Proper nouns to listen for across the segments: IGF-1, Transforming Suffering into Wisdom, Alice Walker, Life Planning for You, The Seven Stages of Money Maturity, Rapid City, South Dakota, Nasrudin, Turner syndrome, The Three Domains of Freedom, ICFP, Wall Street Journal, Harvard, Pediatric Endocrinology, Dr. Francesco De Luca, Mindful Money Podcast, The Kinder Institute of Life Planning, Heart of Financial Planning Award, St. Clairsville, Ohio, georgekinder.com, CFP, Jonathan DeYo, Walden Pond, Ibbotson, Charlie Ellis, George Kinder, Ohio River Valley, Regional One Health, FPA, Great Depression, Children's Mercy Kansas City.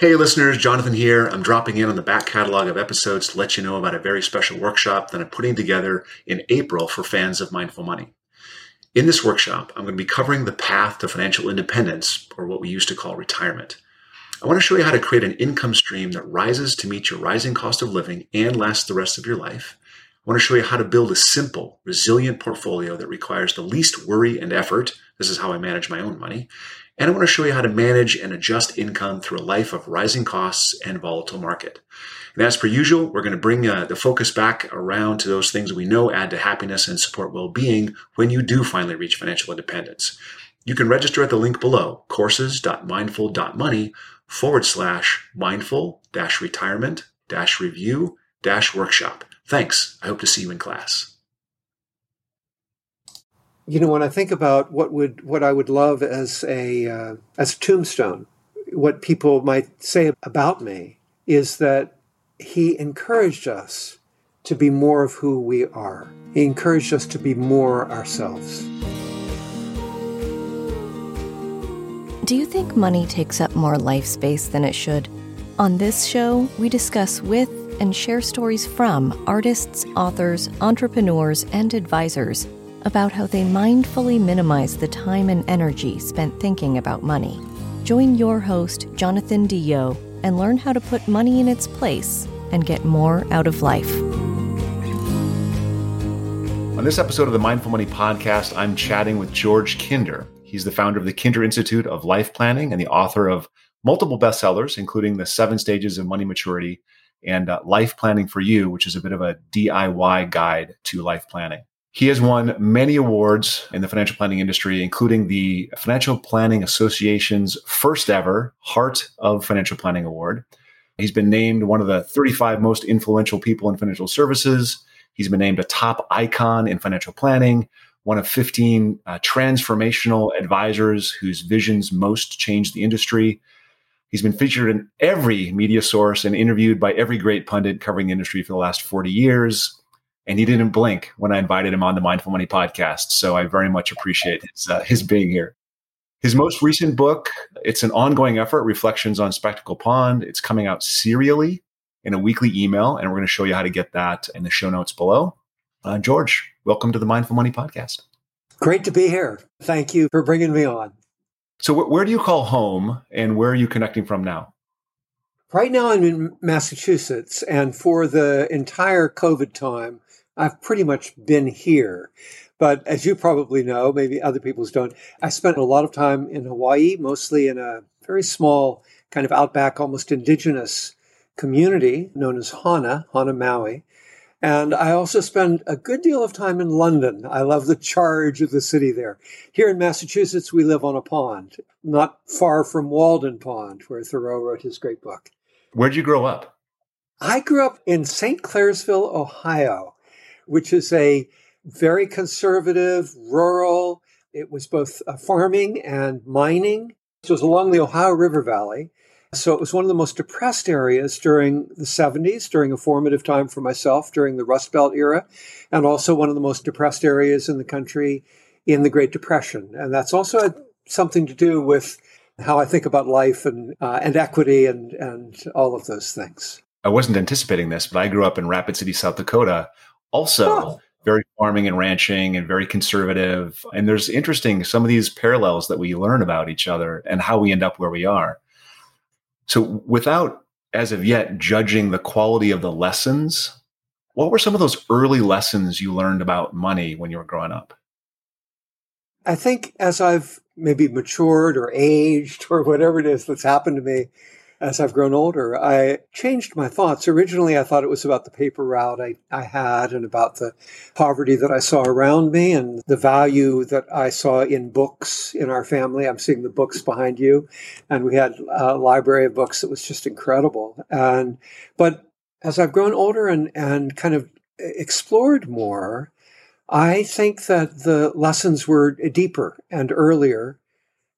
Hey listeners, Jonathan here. I'm dropping in on the back catalog of episodes to let you know about a very special workshop that I'm putting together in April for fans of Mindful Money. In this workshop, I'm going to be covering the path to financial independence, or what we used to call retirement. I want to show you how to create an income stream that rises to meet your rising cost of living and lasts the rest of your life. I want to show you how to build a simple, resilient portfolio that requires the least worry and effort. This is how I manage my own money. And I want to show you how to manage and adjust income through a life of rising costs and volatile market. And as per usual, we're going to bring the focus back around to those things we know add to happiness and support well-being when you do finally reach financial independence. You can register at the link below, courses.mindful.money/mindful-retirement-review-workshop. Thanks. I hope to see you in class. You know, when I think about what I would love as a tombstone, what people might say about me is that he encouraged us to be more of who we are. He encouraged us to be more ourselves. Do you think money takes up more life space than it should? On this show, we discuss with and share stories from artists, authors, entrepreneurs, and advisors about how they mindfully minimize the time and energy spent thinking about money. Join your host, Jonathan DeYo, and learn how to put money in its place and get more out of life. On this episode of the Mindful Money Podcast, I'm chatting with George Kinder. He's the founder of the Kinder Institute of Life Planning and the author of multiple bestsellers, including The Seven Stages of Money Maturity and Life Planning for You, which is a bit of a DIY guide to life planning. He has won many awards in the financial planning industry, including the Financial Planning Association's first ever Heart of Financial Planning Award. He's been named one of the 35 most influential people in financial services. He's been named a top icon in financial planning, one of 15 transformational advisors whose visions most changed the industry. He's been featured in every media source and interviewed by every great pundit covering the industry for the last 40 years. And he didn't blink when I invited him on the Mindful Money Podcast. So I very much appreciate his being here. His most recent book, it's an ongoing effort, Reflections on Spectacle Pond. It's coming out serially in a weekly email, and we're going to show you how to get that in the show notes below. George, welcome to the Mindful Money Podcast. Great to be here. Thank you for bringing me on. So where do you call home, and where are you connecting from now? Right now I'm in Massachusetts, and for the entire COVID time, I've pretty much been here. But as you probably know, maybe other people don't, I spent a lot of time in Hawaii, mostly in a very small kind of outback, almost indigenous community known as Hana Maui. And I also spend a good deal of time in London. I love the charge of the city there. Here in Massachusetts, we live on a pond, not far from Walden Pond, where Thoreau wrote his great book. Where'd you grow up? I grew up in St. Clairsville, Ohio, which is a very conservative, rural, it was both farming and mining. It was along the Ohio River Valley. So it was one of the most depressed areas during the 70s, during a formative time for myself, during the Rust Belt era, and also one of the most depressed areas in the country in the Great Depression. And that's also had something to do with how I think about life and equity and all of those things. I wasn't anticipating this, but I grew up in Rapid City, South Dakota, also very farming and ranching and very conservative. And there's interesting, some of these parallels that we learn about each other and how we end up where we are. So without, as of yet, judging the quality of the lessons, what were some of those early lessons you learned about money when you were growing up? I think as I've maybe matured or aged or whatever it is that's happened to me as I've grown older, I changed my thoughts. Originally, I thought it was about the paper route I had and about the poverty that I saw around me and the value that I saw in books in our family. I'm seeing the books behind you. And we had a library of books that was just incredible. But as I've grown older and kind of explored more, I think that the lessons were deeper and earlier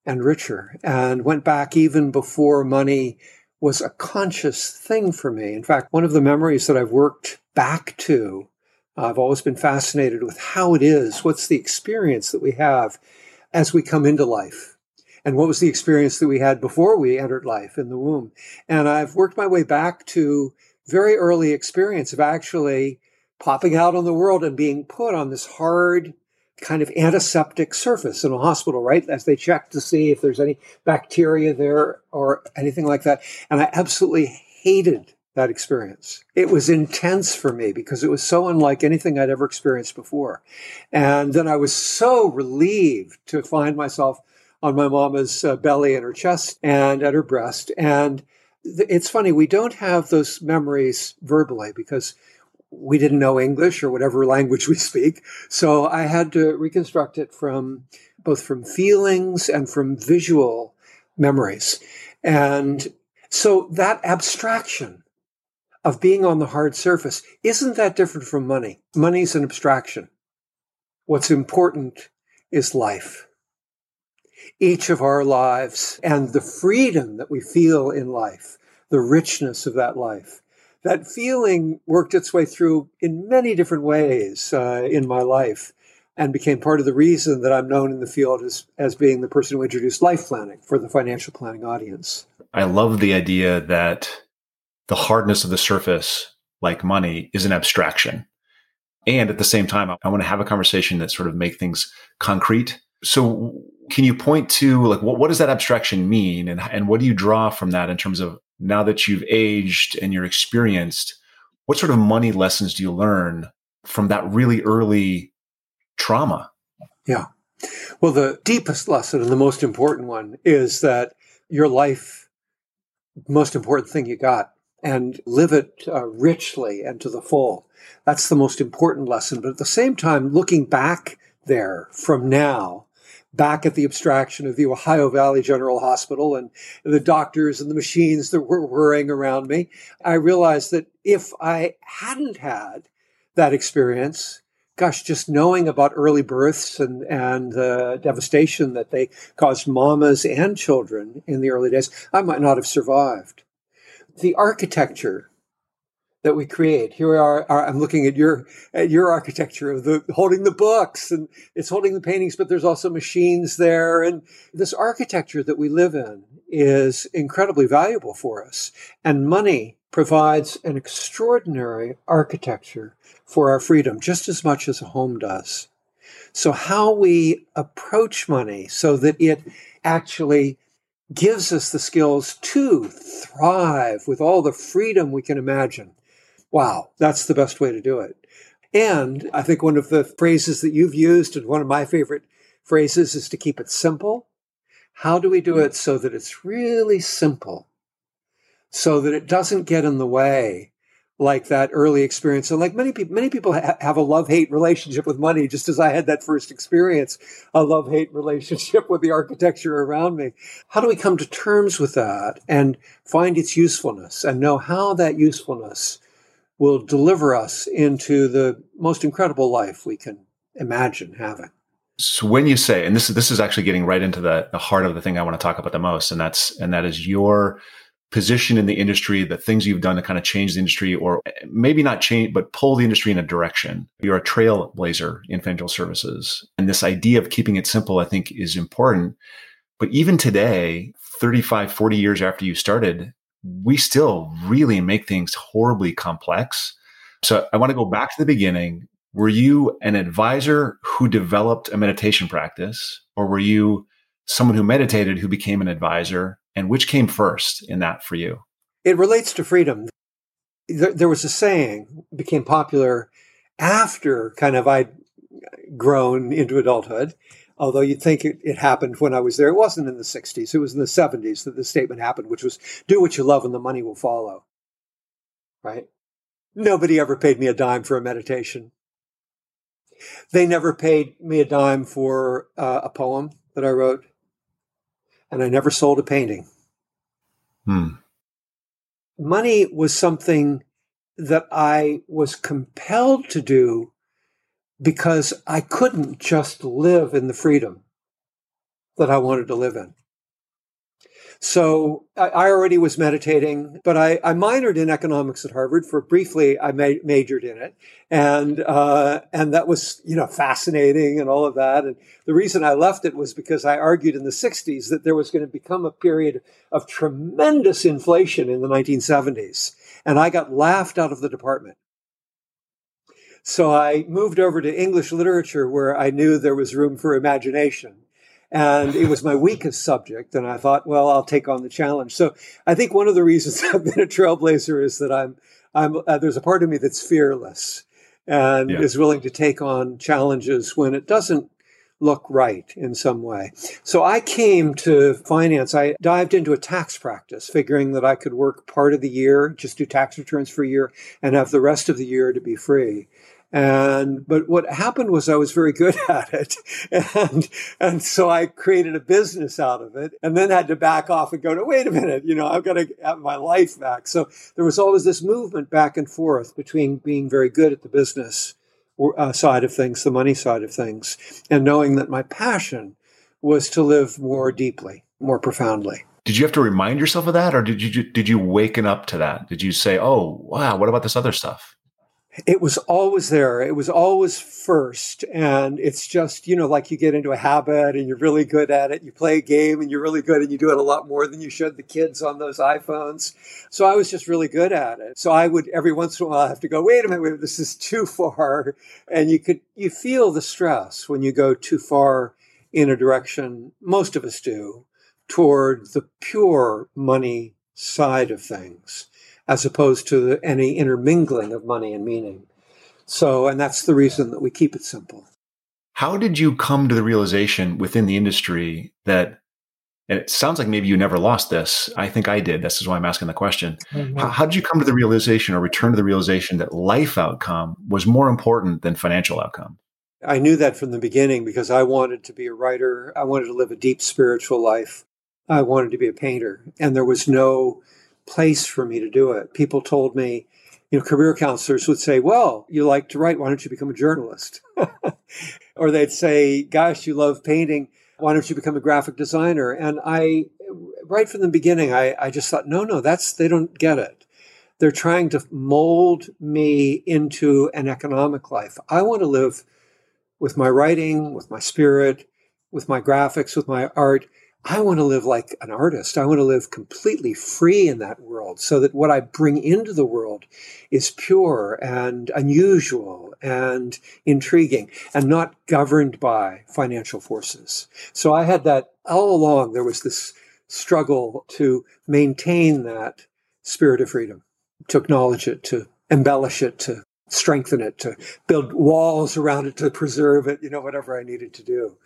and richer, and went back even before money was a conscious thing for me. In fact, one of the memories that I've worked back to, I've always been fascinated with how it is, what's the experience that we have as we come into life. and what was the experience that we had before we entered life in the womb. And I've worked my way back to very early experience of actually popping out on the world and being put on this hard kind of antiseptic surface in a hospital, right? As they check to see if there's any bacteria there or anything like that. And I absolutely hated that experience. It was intense for me because it was so unlike anything I'd ever experienced before. And then I was so relieved to find myself on my mama's belly and her chest and at her breast. And it's funny, we don't have those memories verbally because we didn't know English or whatever language we speak. So I had to reconstruct it from both from feelings and from visual memories. And so that abstraction of being on the hard surface isn't that different from money. Money's an abstraction. What's important is life. Each of our lives and the freedom that we feel in life, the richness of that life. That feeling worked its way through in many different ways in my life and became part of the reason that I'm known in the field as being the person who introduced life planning for the financial planning audience. I love the idea that the hardness of the surface, like money, is an abstraction. And at the same time, I want to have a conversation that sort of make things concrete. So can you point to like what does that abstraction mean and what do you draw from that in terms of now that you've aged and you're experienced, what sort of money lessons do you learn from that really early trauma? Yeah. Well, the deepest lesson and the most important one is that your life, most important thing you got, and live it richly and to the full. That's the most important lesson. But at the same time, looking back there from now, back at the abstraction of the Ohio Valley General Hospital and the doctors and the machines that were whirring around me, I realized that if I hadn't had that experience, gosh, just knowing about early births and the devastation that they caused mamas and children in the early days, I might not have survived. The architecture that we create. Here we are, I'm looking at your architecture of the holding the books and it's holding the paintings, but there's also machines there. And this architecture that we live in is incredibly valuable for us. And money provides an extraordinary architecture for our freedom, just as much as a home does. So how we approach money so that it actually gives us the skills to thrive with all the freedom we can imagine. Wow, that's the best way to do it. And I think one of the phrases that you've used, and one of my favorite phrases, is to keep it simple. How do we do it so that it's really simple, so that it doesn't get in the way like that early experience? And like many people have a love-hate relationship with money, just as I had that first experience, a love-hate relationship with the architecture around me. How do we come to terms with that and find its usefulness and know how that usefulness will deliver us into the most incredible life we can imagine having? So when you say, and this is actually getting right into the heart of the thing I want to talk about the most, and that is your position in the industry, the things you've done to kind of change the industry, or maybe not change, but pull the industry in a direction. You're a trailblazer in financial services. And this idea of keeping it simple, I think, is important. But even today, 35, 40 years after you started, we still really make things horribly complex. So I want to go back to the beginning. Were you an advisor who developed a meditation practice, or were you someone who meditated who became an advisor? And which came first in that for you? It relates to freedom. There was a saying, became popular after kind of I'd grown into adulthood, although you'd think it happened when I was there. It wasn't in the 60s. It was in the 70s that the statement happened, which was, do what you love and the money will follow, right? Nobody ever paid me a dime for a meditation. They never paid me a dime for a poem that I wrote. And I never sold a painting. Money was something that I was compelled to do because I couldn't just live in the freedom that I wanted to live in. So I already was meditating, but I minored in economics at Harvard. For briefly, I majored in it. And that was, fascinating and all of that. And the reason I left it was because I argued in the 60s that there was going to become a period of tremendous inflation in the 1970s. And I got laughed out of the department. So I moved over to English literature, where I knew there was room for imagination. And it was my weakest subject. And I thought, well, I'll take on the challenge. So I think one of the reasons I've been a trailblazer is that I'm there's a part of me that's fearless and is willing to take on challenges when it doesn't look right in some way. So I came to finance. I dived into a tax practice, figuring that I could work part of the year, just do tax returns for a year, and have the rest of the year to be free. But what happened was I was very good at it. And so I created a business out of it, and then had to back off and go, to, wait a minute, I've got to have my life back. So there was always this movement back and forth between being very good at the business side of things, the money side of things, and knowing that my passion was to live more deeply, more profoundly. Did you have to remind yourself of that, or did you waken up to that? Did you say, oh, wow, what about this other stuff? It was always there. It was always first. And it's just, like you get into a habit and you're really good at it. You play a game and you're really good, and you do it a lot more than you should. The kids on those iPhones. So I was just really good at it. So I would every once in a while have to go, wait a minute, this is too far. And you feel the stress when you go too far in a direction. Most of us do, toward the pure money side of things, as opposed to any intermingling of money and meaning. So, and that's the reason that we keep it simple. How did you come to the realization within the industry that, and it sounds like maybe you never lost this. I think I did. This is why I'm asking the question. Mm-hmm. How did you come to the realization, or return to the realization, that life outcome was more important than financial outcome? I knew that from the beginning, because I wanted to be a writer. I wanted to live a deep spiritual life. I wanted to be a painter. And there was no place for me to do it. People told me, career counselors would say, well, you like to write, why don't you become a journalist? Or they'd say, gosh, you love painting, why don't you become a graphic designer? And I, right from the beginning, I just thought, no, they don't get it. They're trying to mold me into an economic life. I want to live with my writing, with my spirit, with my graphics, with my art. I want to live like an artist. I want to live completely free in that world, so that what I bring into the world is pure and unusual and intriguing, and not governed by financial forces. So I had that all along. There was this struggle to maintain that spirit of freedom, to acknowledge it, to embellish it, to strengthen it, to build walls around it, to preserve it, whatever I needed to do.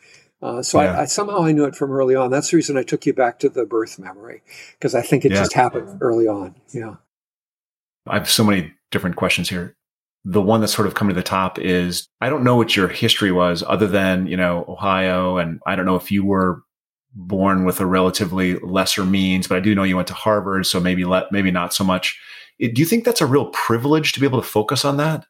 I somehow I knew it from early on. That's the reason I took you back to the birth memory, because I think it just happened early on. Yeah. I have so many different questions here. The one that's sort of come to the top is, I don't know what your history was other than, Ohio. And I don't know if you were born with a relatively lesser means, but I do know you went to Harvard. So maybe not so much. Do you think that's a real privilege to be able to focus on that?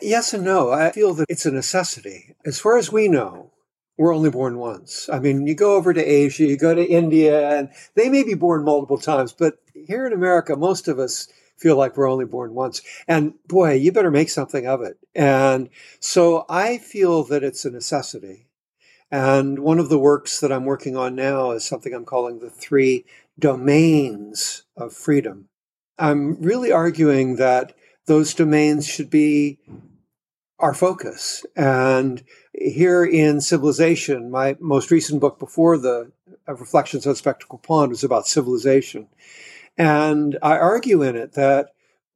Yes and no. I feel that it's a necessity. As far as we know, we're only born once. I mean, you go over to Asia, you go to India, and they may be born multiple times, but here in America, most of us feel like we're only born once. And boy, you better make something of it. And so I feel that it's a necessity. And one of the works that I'm working on now is something I'm calling the 3 Domains of Freedom. I'm really arguing that those domains should be our focus. And here in civilization, my most recent book before the Reflections on Spectacle Pond was about civilization. And I argue in it that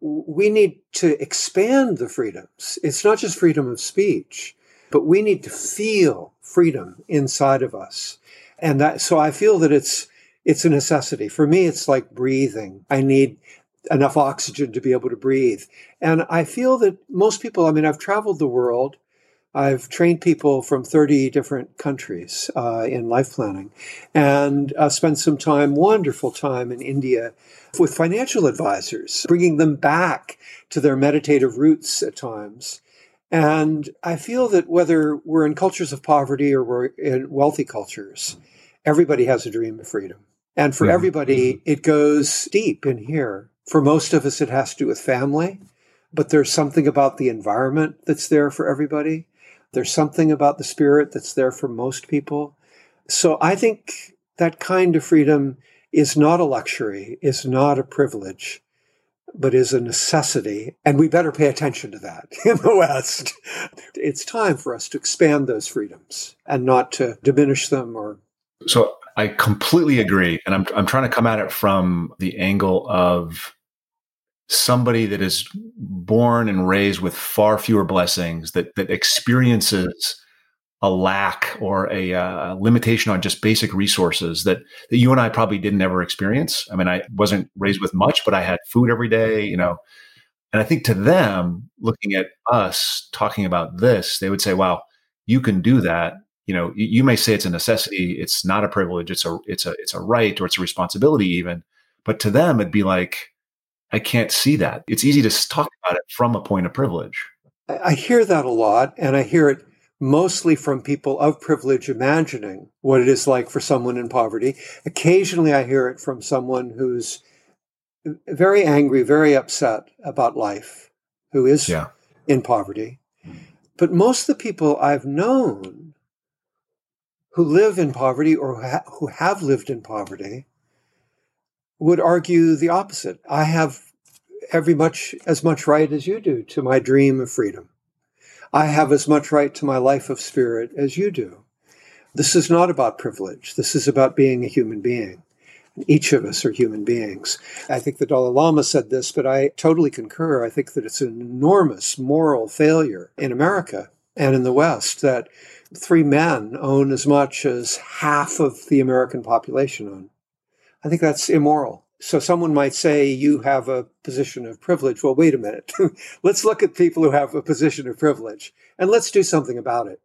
we need to expand the freedoms. It's not just freedom of speech, but we need to feel freedom inside of us. And that, so I feel that it's a necessity. For me, it's like breathing. I need enough oxygen to be able to breathe. And I feel that most people, I mean, I've traveled the world. I've trained people from 30 different countries in life planning, and spent some time, wonderful time in India with financial advisors, bringing them back to their meditative roots at times. And I feel that whether we're in cultures of poverty or we're in wealthy cultures, everybody has a dream of freedom. And for everybody, it goes deep in here. For most of us, it has to do with family, but there's something about the environment that's there for everybody. There's something about the spirit that's there for most people. So I think that kind of freedom is not a luxury, is not a privilege, but is a necessity. And we better pay attention to that in the West. It's time for us to expand those freedoms and not to diminish them or... So I completely agree. And I'm trying to come at it from the angle of somebody that is born and raised with far fewer blessings, that experiences a lack or a limitation on just basic resources that you and I probably didn't ever experience. I mean, I wasn't raised with much, but I had food every day, you know. And I think to them, looking at us talking about this, they would say, wow, you can do that. You know, you may say it's a necessity, it's not a privilege, it's a right, or it's a responsibility even. But to them, it'd be like, I can't see that. It's easy to talk about it from a point of privilege. I hear that a lot, and I hear it mostly from people of privilege imagining what it is like for someone in poverty. Occasionally, I hear it from someone who's very angry, very upset about life, who is in poverty. But most of the people I've known who live in poverty or who have lived in poverty would argue the opposite. I have as much right as you do to my dream of freedom. I have as much right to my life of spirit as you do. This is not about privilege. This is about being a human being. And each of us are human beings. I think the Dalai Lama said this, but I totally concur. I think that it's an enormous moral failure in America and in the West that three men own as much as half of the American population own. I think that's immoral. So someone might say you have a position of privilege. Well, wait a minute. Let's look at people who have a position of privilege and let's do something about it.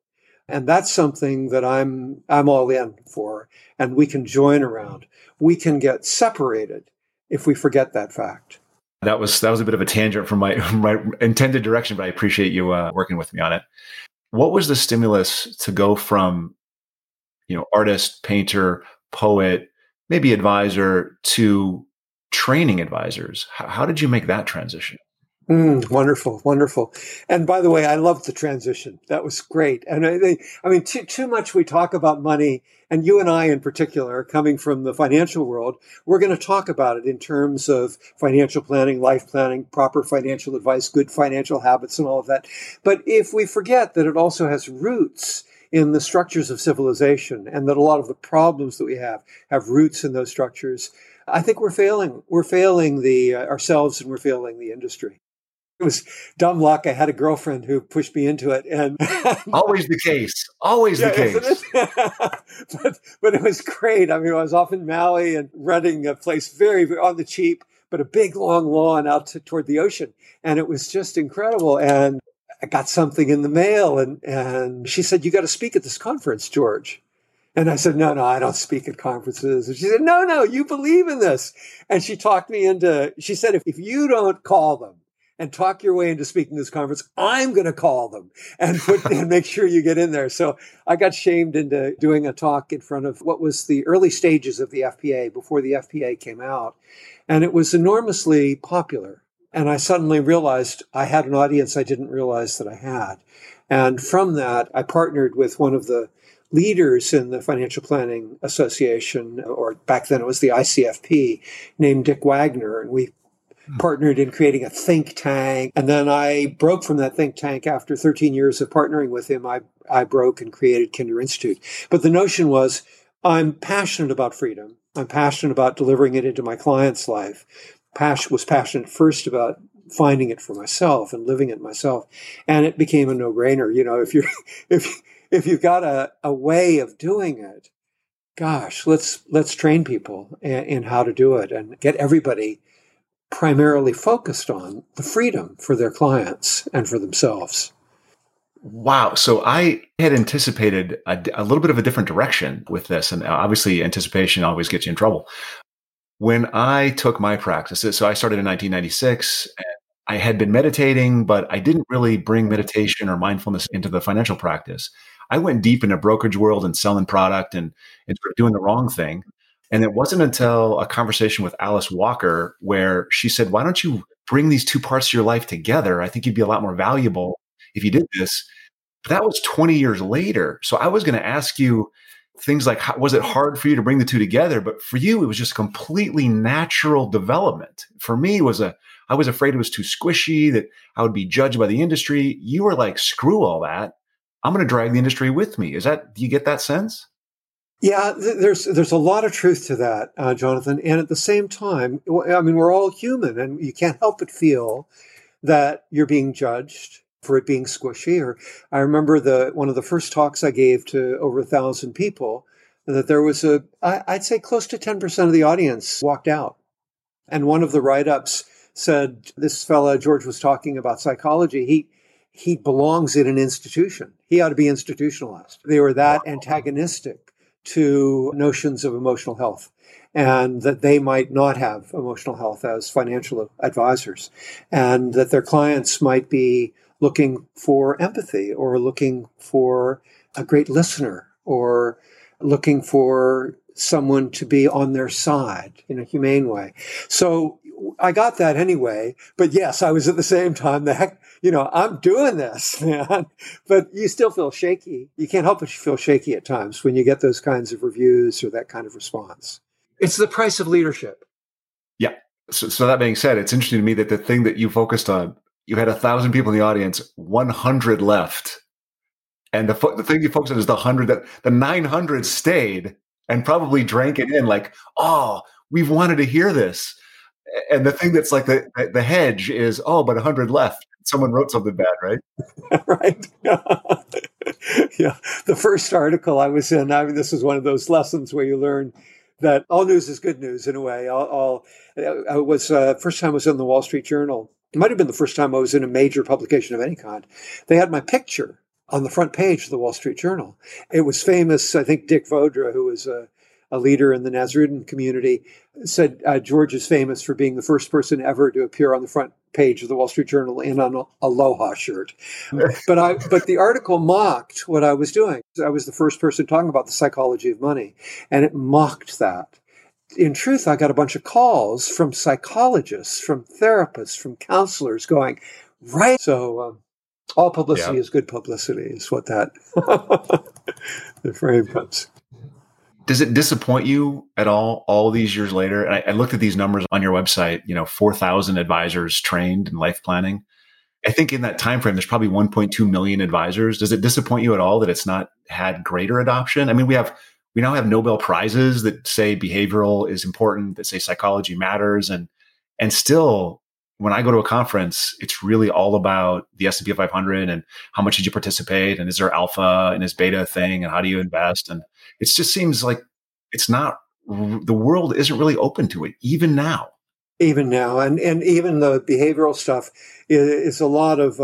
And that's something that I'm all in for, and we can join around. We can get separated if we forget that fact. That was a bit of a tangent from my intended direction, but I appreciate you working with me on it. What was the stimulus to go from, you know, artist, painter, poet, maybe advisor, to training advisors? How did you make that transition? Wonderful, wonderful. And by the way, I loved the transition. That was great. And I mean, too much we talk about money, and you and I in particular, coming from the financial world, we're going to talk about it in terms of financial planning, life planning, proper financial advice, good financial habits, and all of that. But if we forget that it also has roots in the structures of civilization, and that a lot of the problems that we have roots in those structures, I think we're failing. We're failing ourselves, and we're failing the industry. It was dumb luck. I had a girlfriend who pushed me into it. And always the case. Always the case. But it was great. I mean, I was off in Maui and renting a place very on the cheap, but a big long lawn out toward the ocean. And it was just incredible. And I got something in the mail. And she said, you got to speak at this conference, George. And I said, no, I don't speak at conferences. And she said, no, you believe in this. And she talked me into, she said, if you don't call them and talk your way into speaking this conference, I'm going to call them and make sure you get in there. So I got shamed into doing a talk in front of what was the early stages of the FPA before the FPA came out. And it was enormously popular. And I suddenly realized I had an audience I didn't realize that I had. And from that, I partnered with one of the leaders in the Financial Planning Association, or back then it was the ICFP, named Dick Wagner. And we partnered in creating a think tank. And then I broke from that think tank after 13 years of partnering with him. I broke and created Kinder Institute. But the notion was, I'm passionate about freedom. I'm passionate about delivering it into my client's life. Was passionate first about finding it for myself and living it myself. And it became a no-brainer. You know, if you've got a way of doing it, gosh, let's train people in how to do it and get everybody primarily focused on the freedom for their clients and for themselves. Wow. So I had anticipated a little bit of a different direction with this. And obviously anticipation always gets you in trouble. When I took my practices, so I started in 1996, and I had been meditating, but I didn't really bring meditation or mindfulness into the financial practice. I went deep in a brokerage world and selling product and sort of doing the wrong thing. And it wasn't until a conversation with Alice Walker where she said, why don't you bring these two parts of your life together? I think you'd be a lot more valuable if you did this. But that was 20 years later. So I was going to ask you things like, was it hard for you to bring the two together? But for you, it was just completely natural development. For me, it was I was afraid it was too squishy, that I would be judged by the industry. You were like, screw all that. I'm going to drag the industry with me. Do you get that sense? Yeah, there's a lot of truth to that, Jonathan. And at the same time, I mean, we're all human, and you can't help but feel that you're being judged for it being squishy. Or I remember one of the first talks I gave to over 1,000 people, and that there was I'd say close to 10% of the audience walked out. And one of the write-ups said, this fella, George, was talking about psychology. He belongs in an institution. He ought to be institutionalized. They were that antagonistic to notions of emotional health, and that they might not have emotional health as financial advisors, and that their clients might be looking for empathy or looking for a great listener or looking for someone to be on their side in a humane way. So I got that anyway, but yes, I was at the same time, I'm doing this, man. But you still feel shaky. You can't help but feel shaky at times when you get those kinds of reviews or that kind of response. It's the price of leadership. Yeah. So that being said, it's interesting to me that the thing that you focused on, you had 1,000 people in the audience, 100 left. And the thing you focused on is the 100, that the 900 stayed and probably drank it in like, oh, we've wanted to hear this. And the thing that's like the hedge is, oh, but 100 left. Someone wrote something bad, right? Right. Yeah. The first article I was in, I mean, this is one of those lessons where you learn that all news is good news in a way. First time I was in the Wall Street Journal. It might have been the first time I was in a major publication of any kind. They had my picture on the front page of the Wall Street Journal. It was famous, I think, Dick Wagner, who was a leader in the Nasrudin community, said George is famous for being the first person ever to appear on the front page of the Wall Street Journal in an Aloha shirt. But the article mocked what I was doing. I was the first person talking about the psychology of money, and it mocked that. In truth, I got a bunch of calls from psychologists, from therapists, from counselors going, right. So all publicity is good publicity is what that the frame comes. Does it disappoint you at all these years later? And I looked at these numbers on your website, 4,000 advisors trained in life planning. I think in that time frame, there's probably 1.2 million advisors. Does it disappoint you at all that it's not had greater adoption? I mean, we now have Nobel Prizes that say behavioral is important, that say psychology matters. And still, when I go to a conference, it's really all about the S&P 500 and how much did you participate? And is there alpha and is beta a thing? And how do you invest? And it just seems like the world isn't really open to it, even now. Even now. And even the behavioral stuff is a lot of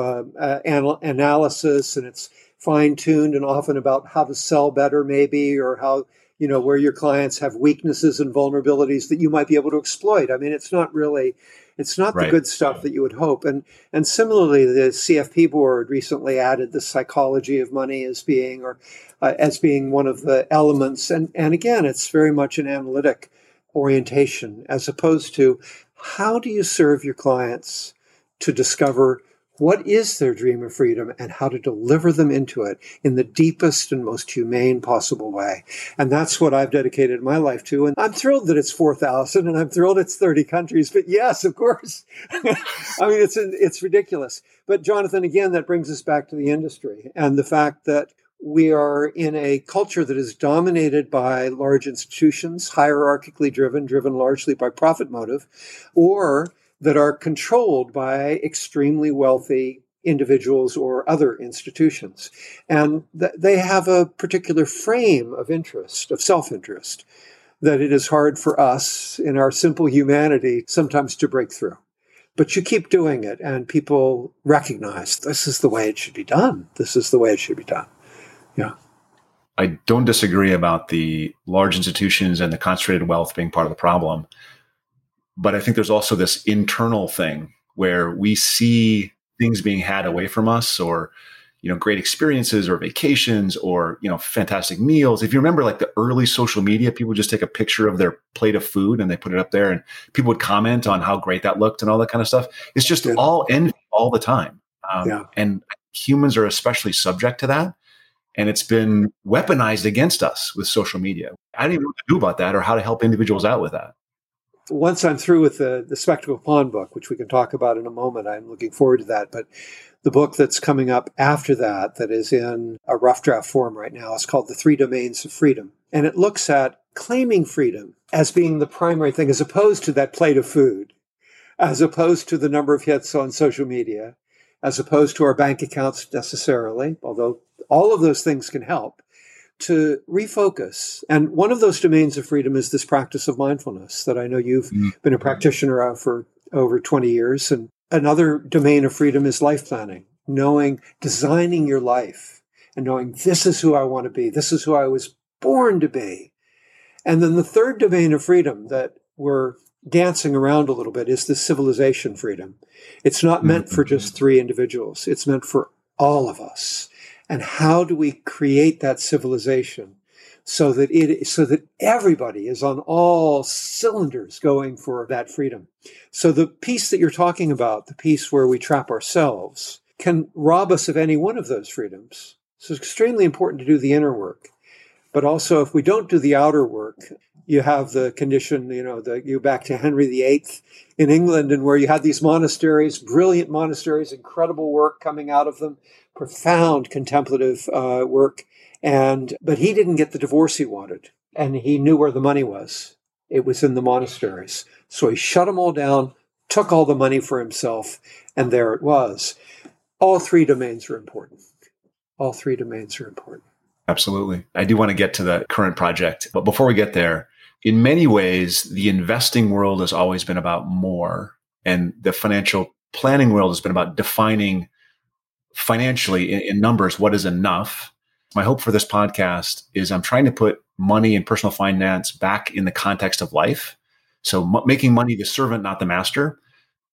analysis, and it's fine-tuned and often about how to sell better maybe, or how, where your clients have weaknesses and vulnerabilities that you might be able to exploit. I mean, it's not really... It's not right. The good stuff that you would hope. And similarly, the CFP board recently added the psychology of money as being one of the elements. And again, it's very much an analytic orientation as opposed to how do you serve your clients to discover what is their dream of freedom and how to deliver them into it in the deepest and most humane possible way. And that's what I've dedicated my life to. And I'm thrilled that it's 4,000 and I'm thrilled it's 30 countries. But yes, of course. I mean, it's ridiculous. But Jonathan, again, that brings us back to the industry and the fact that we are in a culture that is dominated by large institutions, hierarchically driven largely by profit motive, or that are controlled by extremely wealthy individuals or other institutions. And they have a particular frame of interest, of self-interest, that it is hard for us in our simple humanity sometimes to break through. But you keep doing it, and people recognize this is the way it should be done. This is the way it should be done. Yeah. I don't disagree about the large institutions and the concentrated wealth being part of the problem. But I think there's also this internal thing where we see things being had away from us, or great experiences or vacations or, fantastic meals. If you remember like the early social media, people just take a picture of their plate of food and they put it up there and people would comment on how great that looked and all that kind of stuff. It's just all envy all the time. And humans are especially subject to that. And it's been weaponized against us with social media. I didn't even know what to do about that or how to help individuals out with that. Once I'm through with the Spectacle Pond book, which we can talk about in a moment, I'm looking forward to that. But the book that's coming up after that, that is in a rough draft form right now, is called The Three Domains of Freedom. And it looks at claiming freedom as being the primary thing, as opposed to that plate of food, as opposed to the number of hits on social media, as opposed to our bank accounts necessarily, although all of those things can help to refocus. And one of those domains of freedom is this practice of mindfulness that I know you've been a practitioner of for over 20 years. And another domain of freedom is life planning, designing your life and knowing this is who I want to be. This is who I was born to be. And then the third domain of freedom that we're dancing around a little bit is the civilization freedom. It's not meant for just three individuals. It's meant for all of us. And how do we create that civilization so that everybody is on all cylinders going for that freedom? So the piece that you're talking about, the piece where we trap ourselves, can rob us of any one of those freedoms. So it's extremely important to do the inner work. But also, if we don't do the outer work, you have the condition, you back to Henry VIII in England, and where you had these monasteries, brilliant monasteries, incredible work coming out of them, profound contemplative work. But he didn't get the divorce he wanted, and he knew where the money was. It was in the monasteries. So he shut them all down, took all the money for himself, and there it was. All three domains are important. All three domains are important. Absolutely. I do want to get to the current project, but before we get there, in many ways, the investing world has always been about more, and the financial planning world has been about defining financially in numbers what is enough. My hope for this podcast is I'm trying to put money and personal finance back in the context of life. So making money the servant, not the master.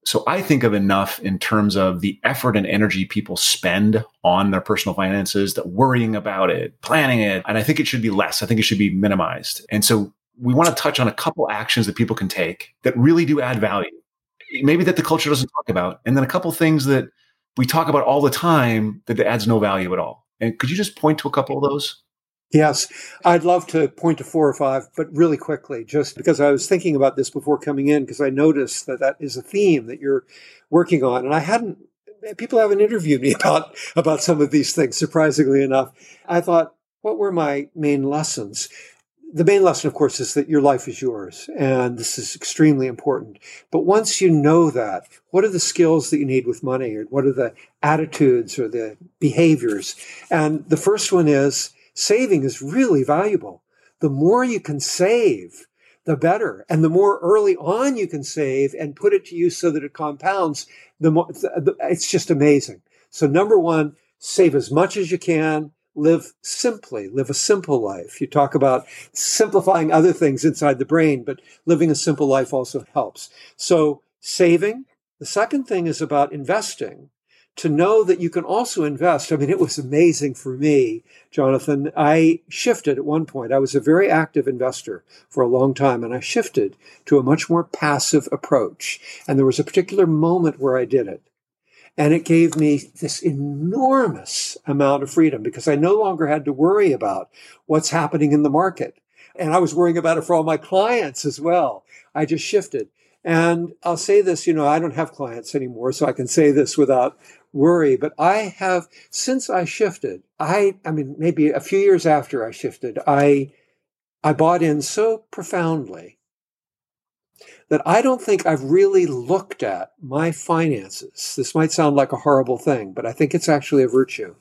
So I think of enough in terms of the effort and energy people spend on their personal finances, the worrying about it, planning it. And I think it should be less. I think it should be minimized. And so we want to touch on a couple actions that people can take that really do add value, maybe that the culture doesn't talk about. And then a couple things that we talk about all the time that adds no value at all. And could you just point to a couple of those? Yes, I'd love to point to 4 or 5, but really quickly, just because I was thinking about this before coming in, because I noticed that is a theme that you're working on. And people haven't interviewed me about some of these things, surprisingly enough. I thought, what were my main lessons? The main lesson, of course, is that your life is yours, and this is extremely important. But once you know that, what are the skills that you need with money? Or what are the attitudes or the behaviors? And the first one is, saving is really valuable. The more you can save, the better. And the more early on you can save and put it to use so that it compounds, the more, it's just amazing. So number one, save as much as you can. Live simply. Live a simple life. You talk about simplifying other things inside the brain, but living a simple life also helps. So saving. The second thing is about investing. To know that you can also invest. I mean, it was amazing for me, Jonathan. I shifted at one point. I was a very active investor for a long time, and I shifted to a much more passive approach. And there was a particular moment where I did it. And it gave me this enormous amount of freedom because I no longer had to worry about what's happening in the market. And I was worrying about it for all my clients as well. I just shifted. And I'll say this, I don't have clients anymore, so I can say this without worry, but I have, since I shifted, maybe a few years after I shifted, I bought in so profoundly that I don't think I've really looked at my finances. This might sound like a horrible thing, but I think it's actually a virtue.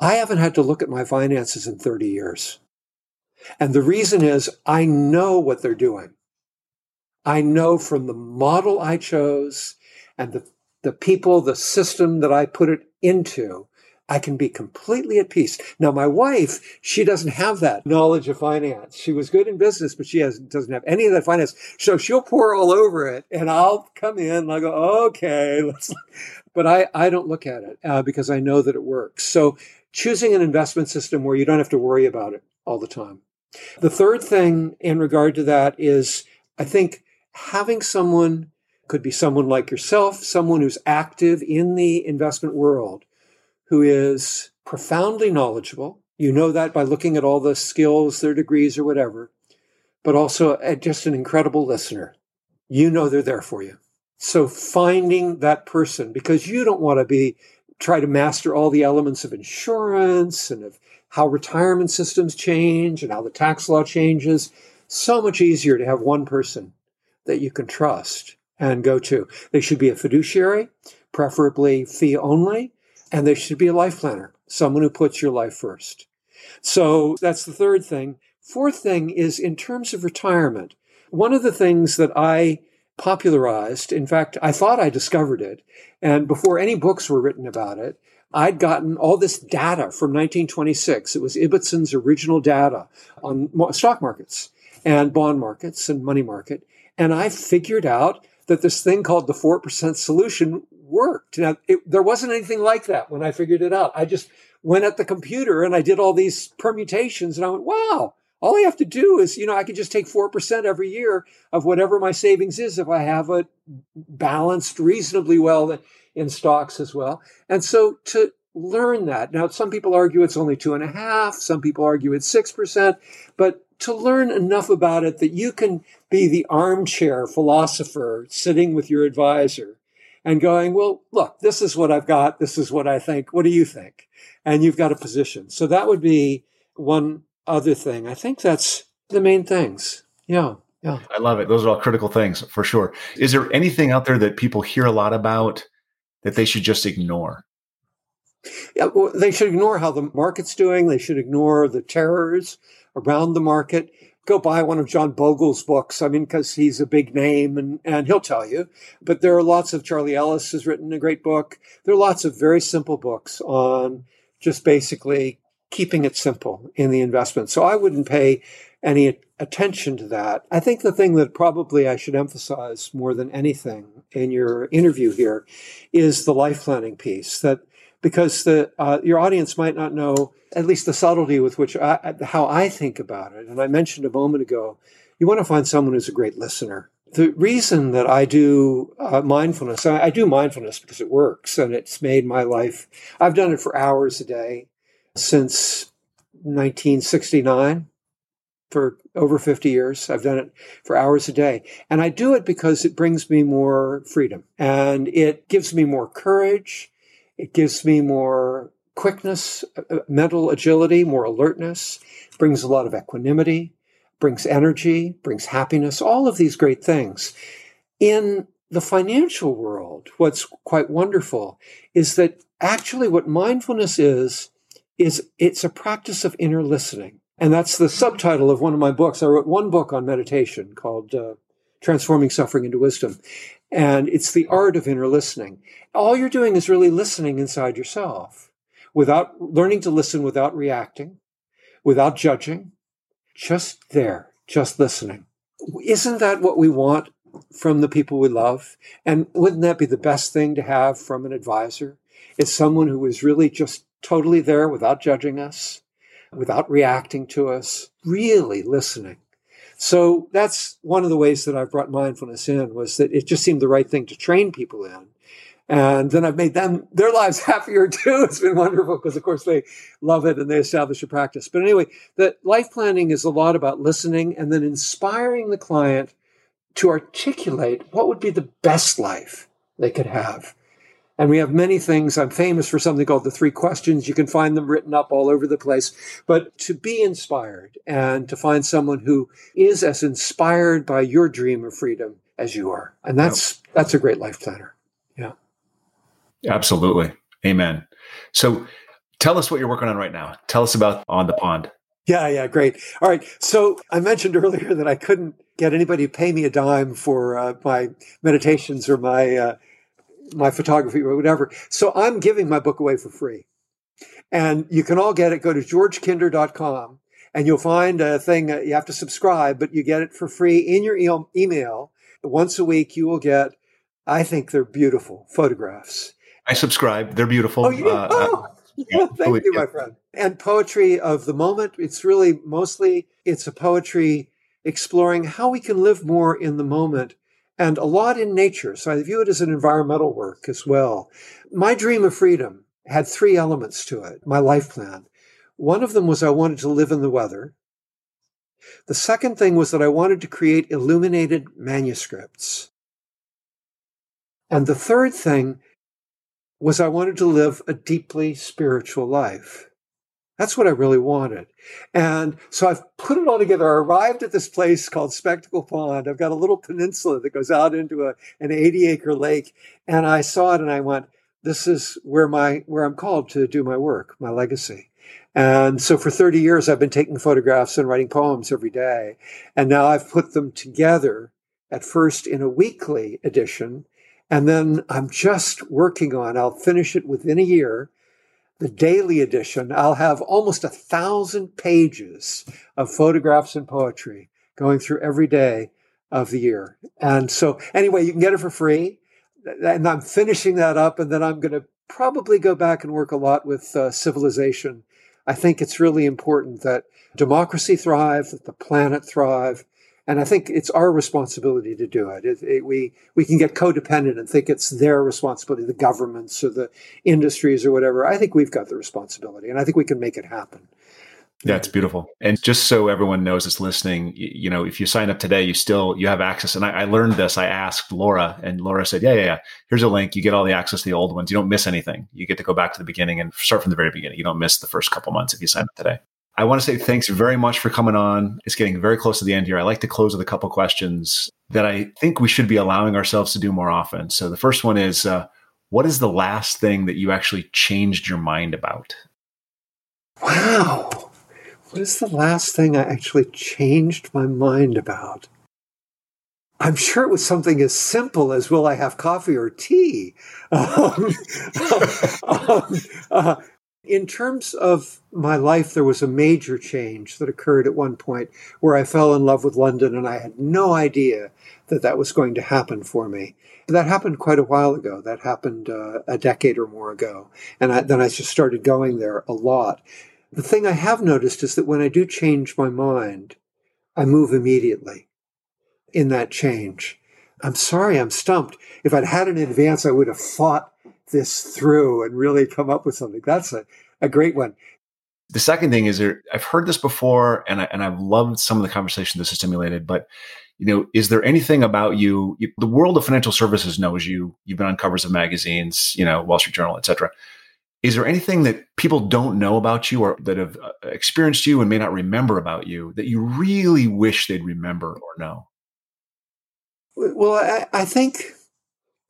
I haven't had to look at my finances in 30 years. And the reason is I know what they're doing. I know from the model I chose and the people, the system that I put it into, I can be completely at peace. Now, my wife, she doesn't have that knowledge of finance. She was good in business, but she doesn't have any of that finance. So she'll pour all over it, and I'll come in and I'll go, okay, let's look. But I don't look at it because I know that it works. So choosing an investment system where you don't have to worry about it all the time. The third thing in regard to that is, I think having someone, could be someone like yourself, someone who's active in the investment world, who is profoundly knowledgeable. You know that by looking at all the skills, their degrees or whatever, but also just an incredible listener. You know they're there for you. So finding that person, because you don't want to try to master all the elements of insurance and of how retirement systems change and how the tax law changes. So much easier to have one person that you can trust and go to. They should be a fiduciary, preferably fee only, and they should be a life planner, someone who puts your life first. So that's the third thing. Fourth thing is in terms of retirement. One of the things that I popularized, in fact, I thought I discovered it, and before any books were written about it, I'd gotten all this data from 1926. It was Ibbotson's original data on stock markets and bond markets and money market. And I figured out that this thing called the 4% solution worked. Now, there wasn't anything like that when I figured it out. I just went at the computer and I did all these permutations and I went, wow, all I have to do is, I could just take 4% every year of whatever my savings is if I have it balanced reasonably well in stocks as well. And so to learn that, now some people argue it's only 2.5%, some people argue it's 6%, but to learn enough about it that you can be the armchair philosopher sitting with your advisor and going, well, look, this is what I've got. This is what I think. What do you think? And you've got a position. So that would be one other thing. I think that's the main things. Yeah. Yeah. I love it. Those are all critical things for sure. Is there anything out there that people hear a lot about that they should just ignore? Yeah, well, they should ignore how the market's doing. They should ignore the terrors around the market. Go buy one of John Bogle's books. I mean, because he's a big name and he'll tell you. But there are lots of, Charlie Ellis has written a great book. There are lots of very simple books on just basically keeping it simple in the investment. So I wouldn't pay any attention to that. I think the thing that probably I should emphasize more than anything in your interview here is the life planning piece, that because your audience might not know at least the subtlety with which how I think about it. And I mentioned a moment ago, you want to find someone who's a great listener. The reason that I do mindfulness, I do mindfulness because it works and it's made my life. I've done it for hours a day since 1969. For over 50 years, I've done it for hours a day. And I do it because it brings me more freedom and it gives me more courage. It gives me more quickness, mental agility, more alertness, brings a lot of equanimity, brings energy, brings happiness, all of these great things. In the financial world, what's quite wonderful is that actually what mindfulness is it's a practice of inner listening. And that's the subtitle of one of my books. I wrote one book on meditation called Transforming Suffering into Wisdom. And it's the art of inner listening. All you're doing is really listening inside yourself, without learning to listen, without reacting, without judging, just there, just listening. Isn't that what we want from the people we love? And wouldn't that be the best thing to have from an advisor? It's someone who is really just totally there without judging us, without reacting to us, really listening. So that's one of the ways that I've brought mindfulness in, was that it just seemed the right thing to train people in. And then I've made their lives happier too. It's been wonderful because, of course, they love it and they establish a practice. But anyway, that life planning is a lot about listening and then inspiring the client to articulate what would be the best life they could have. And we have many things. I'm famous for something called the 3 questions. You can find them written up all over the place. But to be inspired and to find someone who is as inspired by your dream of freedom as you are. And that's a great life planner. Yeah. Absolutely. Amen. So tell us what you're working on right now. Tell us about On the Pond. Yeah, great. All right. So I mentioned earlier that I couldn't get anybody to pay me a dime for my meditations or my photography or whatever. So I'm giving my book away for free. And you can all get it. Go to georgekinder.com and you'll find a thing that you have to subscribe, but you get it for free in your email. Once a week, you will get, I think they're beautiful photographs. I subscribe. They're beautiful. Oh, you do? Thank you, my friend. And poetry of the moment. It's really it's a poetry exploring how we can live more in the moment and a lot in nature. So I view it as an environmental work as well. My dream of freedom had three elements to it, my life plan. One of them was I wanted to live in the weather. The second thing was that I wanted to create illuminated manuscripts. And the third thing was I wanted to live a deeply spiritual life. That's what I really wanted. And so I've put it all together. I arrived at this place called Spectacle Pond. I've got a little peninsula that goes out into an 80-acre lake. And I saw it and I went, this is where I'm called to do my work, my legacy. And so for 30 years, I've been taking photographs and writing poems every day. And now I've put them together at first in a weekly edition. And then I'm just working on, I'll finish it within a year, the daily edition. I'll have almost 1,000 pages of photographs and poetry going through every day of the year. And so anyway, you can get it for free. And I'm finishing that up, and then I'm going to probably go back and work a lot with civilization. I think it's really important that democracy thrive, that the planet thrive, and I think it's our responsibility to do it. We can get codependent and think it's their responsibility, the governments or the industries or whatever. I think we've got the responsibility, and I think we can make it happen. That's beautiful. And just so everyone knows that's listening, you know, if you sign up today, you have access. And I learned this. I asked Laura and Laura said, yeah. Here's a link. You get all the access to the old ones. You don't miss anything. You get to go back to the beginning and start from the very beginning. You don't miss the first couple months if you sign up today. I want to say thanks very much for coming on. It's getting very close to the end here. I like to close with a couple questions that I think we should be allowing ourselves to do more often. So the first one is, what is the last thing that you actually changed your mind about? Wow. What is the last thing I actually changed my mind about? I'm sure it was something as simple as, will I have coffee or tea? In terms of my life, there was a major change that occurred at one point where I fell in love with London, and I had no idea that was going to happen for me. That happened quite a while ago. That happened a decade or more ago. And then I just started going there a lot. The thing I have noticed is that when I do change my mind, I move immediately in that change. I'm sorry, I'm stumped. If I'd had it in advance, I would have thought this through and really come up with something. That's a great one. The second thing is, I've heard this before, and I've loved some of the conversation this has stimulated, but you know, is there anything about you, the world of financial services knows you, you've been on covers of magazines, you know, Wall Street Journal, et cetera. Is there anything that people don't know about you or that have experienced you and may not remember about you that you really wish they'd remember or know? Well, I think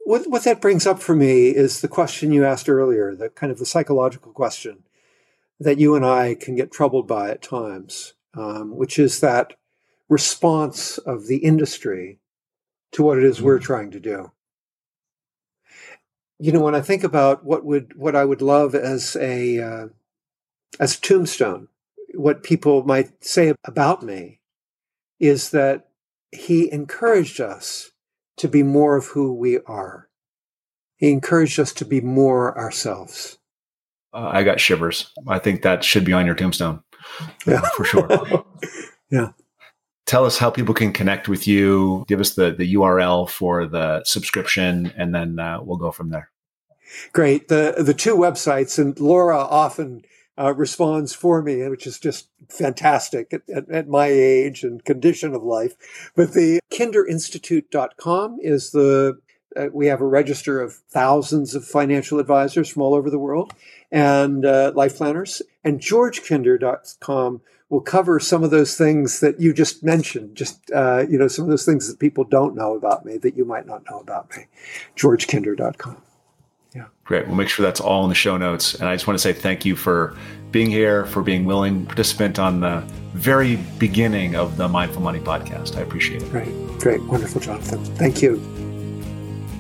what that brings up for me is the question you asked earlier, the kind of the psychological question that you and I can get troubled by at times, which is that response of the industry to what it is we're trying to do. You know, when I think about what I would love as a tombstone, what people might say about me is that he encouraged us to be more of who we are. He encouraged us to be more ourselves. I got shivers. I think that should be on your tombstone. Yeah, for sure. Yeah. Tell us how people can connect with you. Give us the URL for the subscription, and then we'll go from there. Great. The two websites, and Laura often responds for me, which is just fantastic at my age and condition of life. But the kinderinstitute.com is we have a register of thousands of financial advisors from all over the world and life planners. And georgekinder.com will cover some of those things that you just mentioned, some of those things that people don't know about me that you might not know about me, georgekinder.com. Yeah. Great. We'll make sure that's all in the show notes. And I just want to say thank you for being here, for being willing participant on the very beginning of the Mindful Money podcast. I appreciate it. Great. Wonderful, Jonathan. Thank you.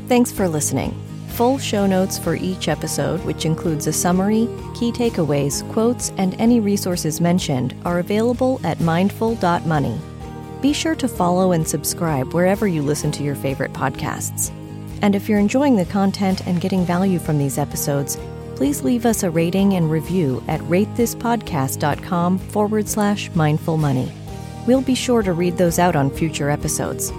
Thanks for listening. full show notes for each episode, which includes a summary, key takeaways, quotes, and any resources mentioned, are available at mindful.money. Be sure to follow and subscribe wherever you listen to your favorite podcasts. And if you're enjoying the content and getting value from these episodes, please leave us a rating and review at ratethispodcast.com/mindfulmoney. We'll be sure to read those out on future episodes.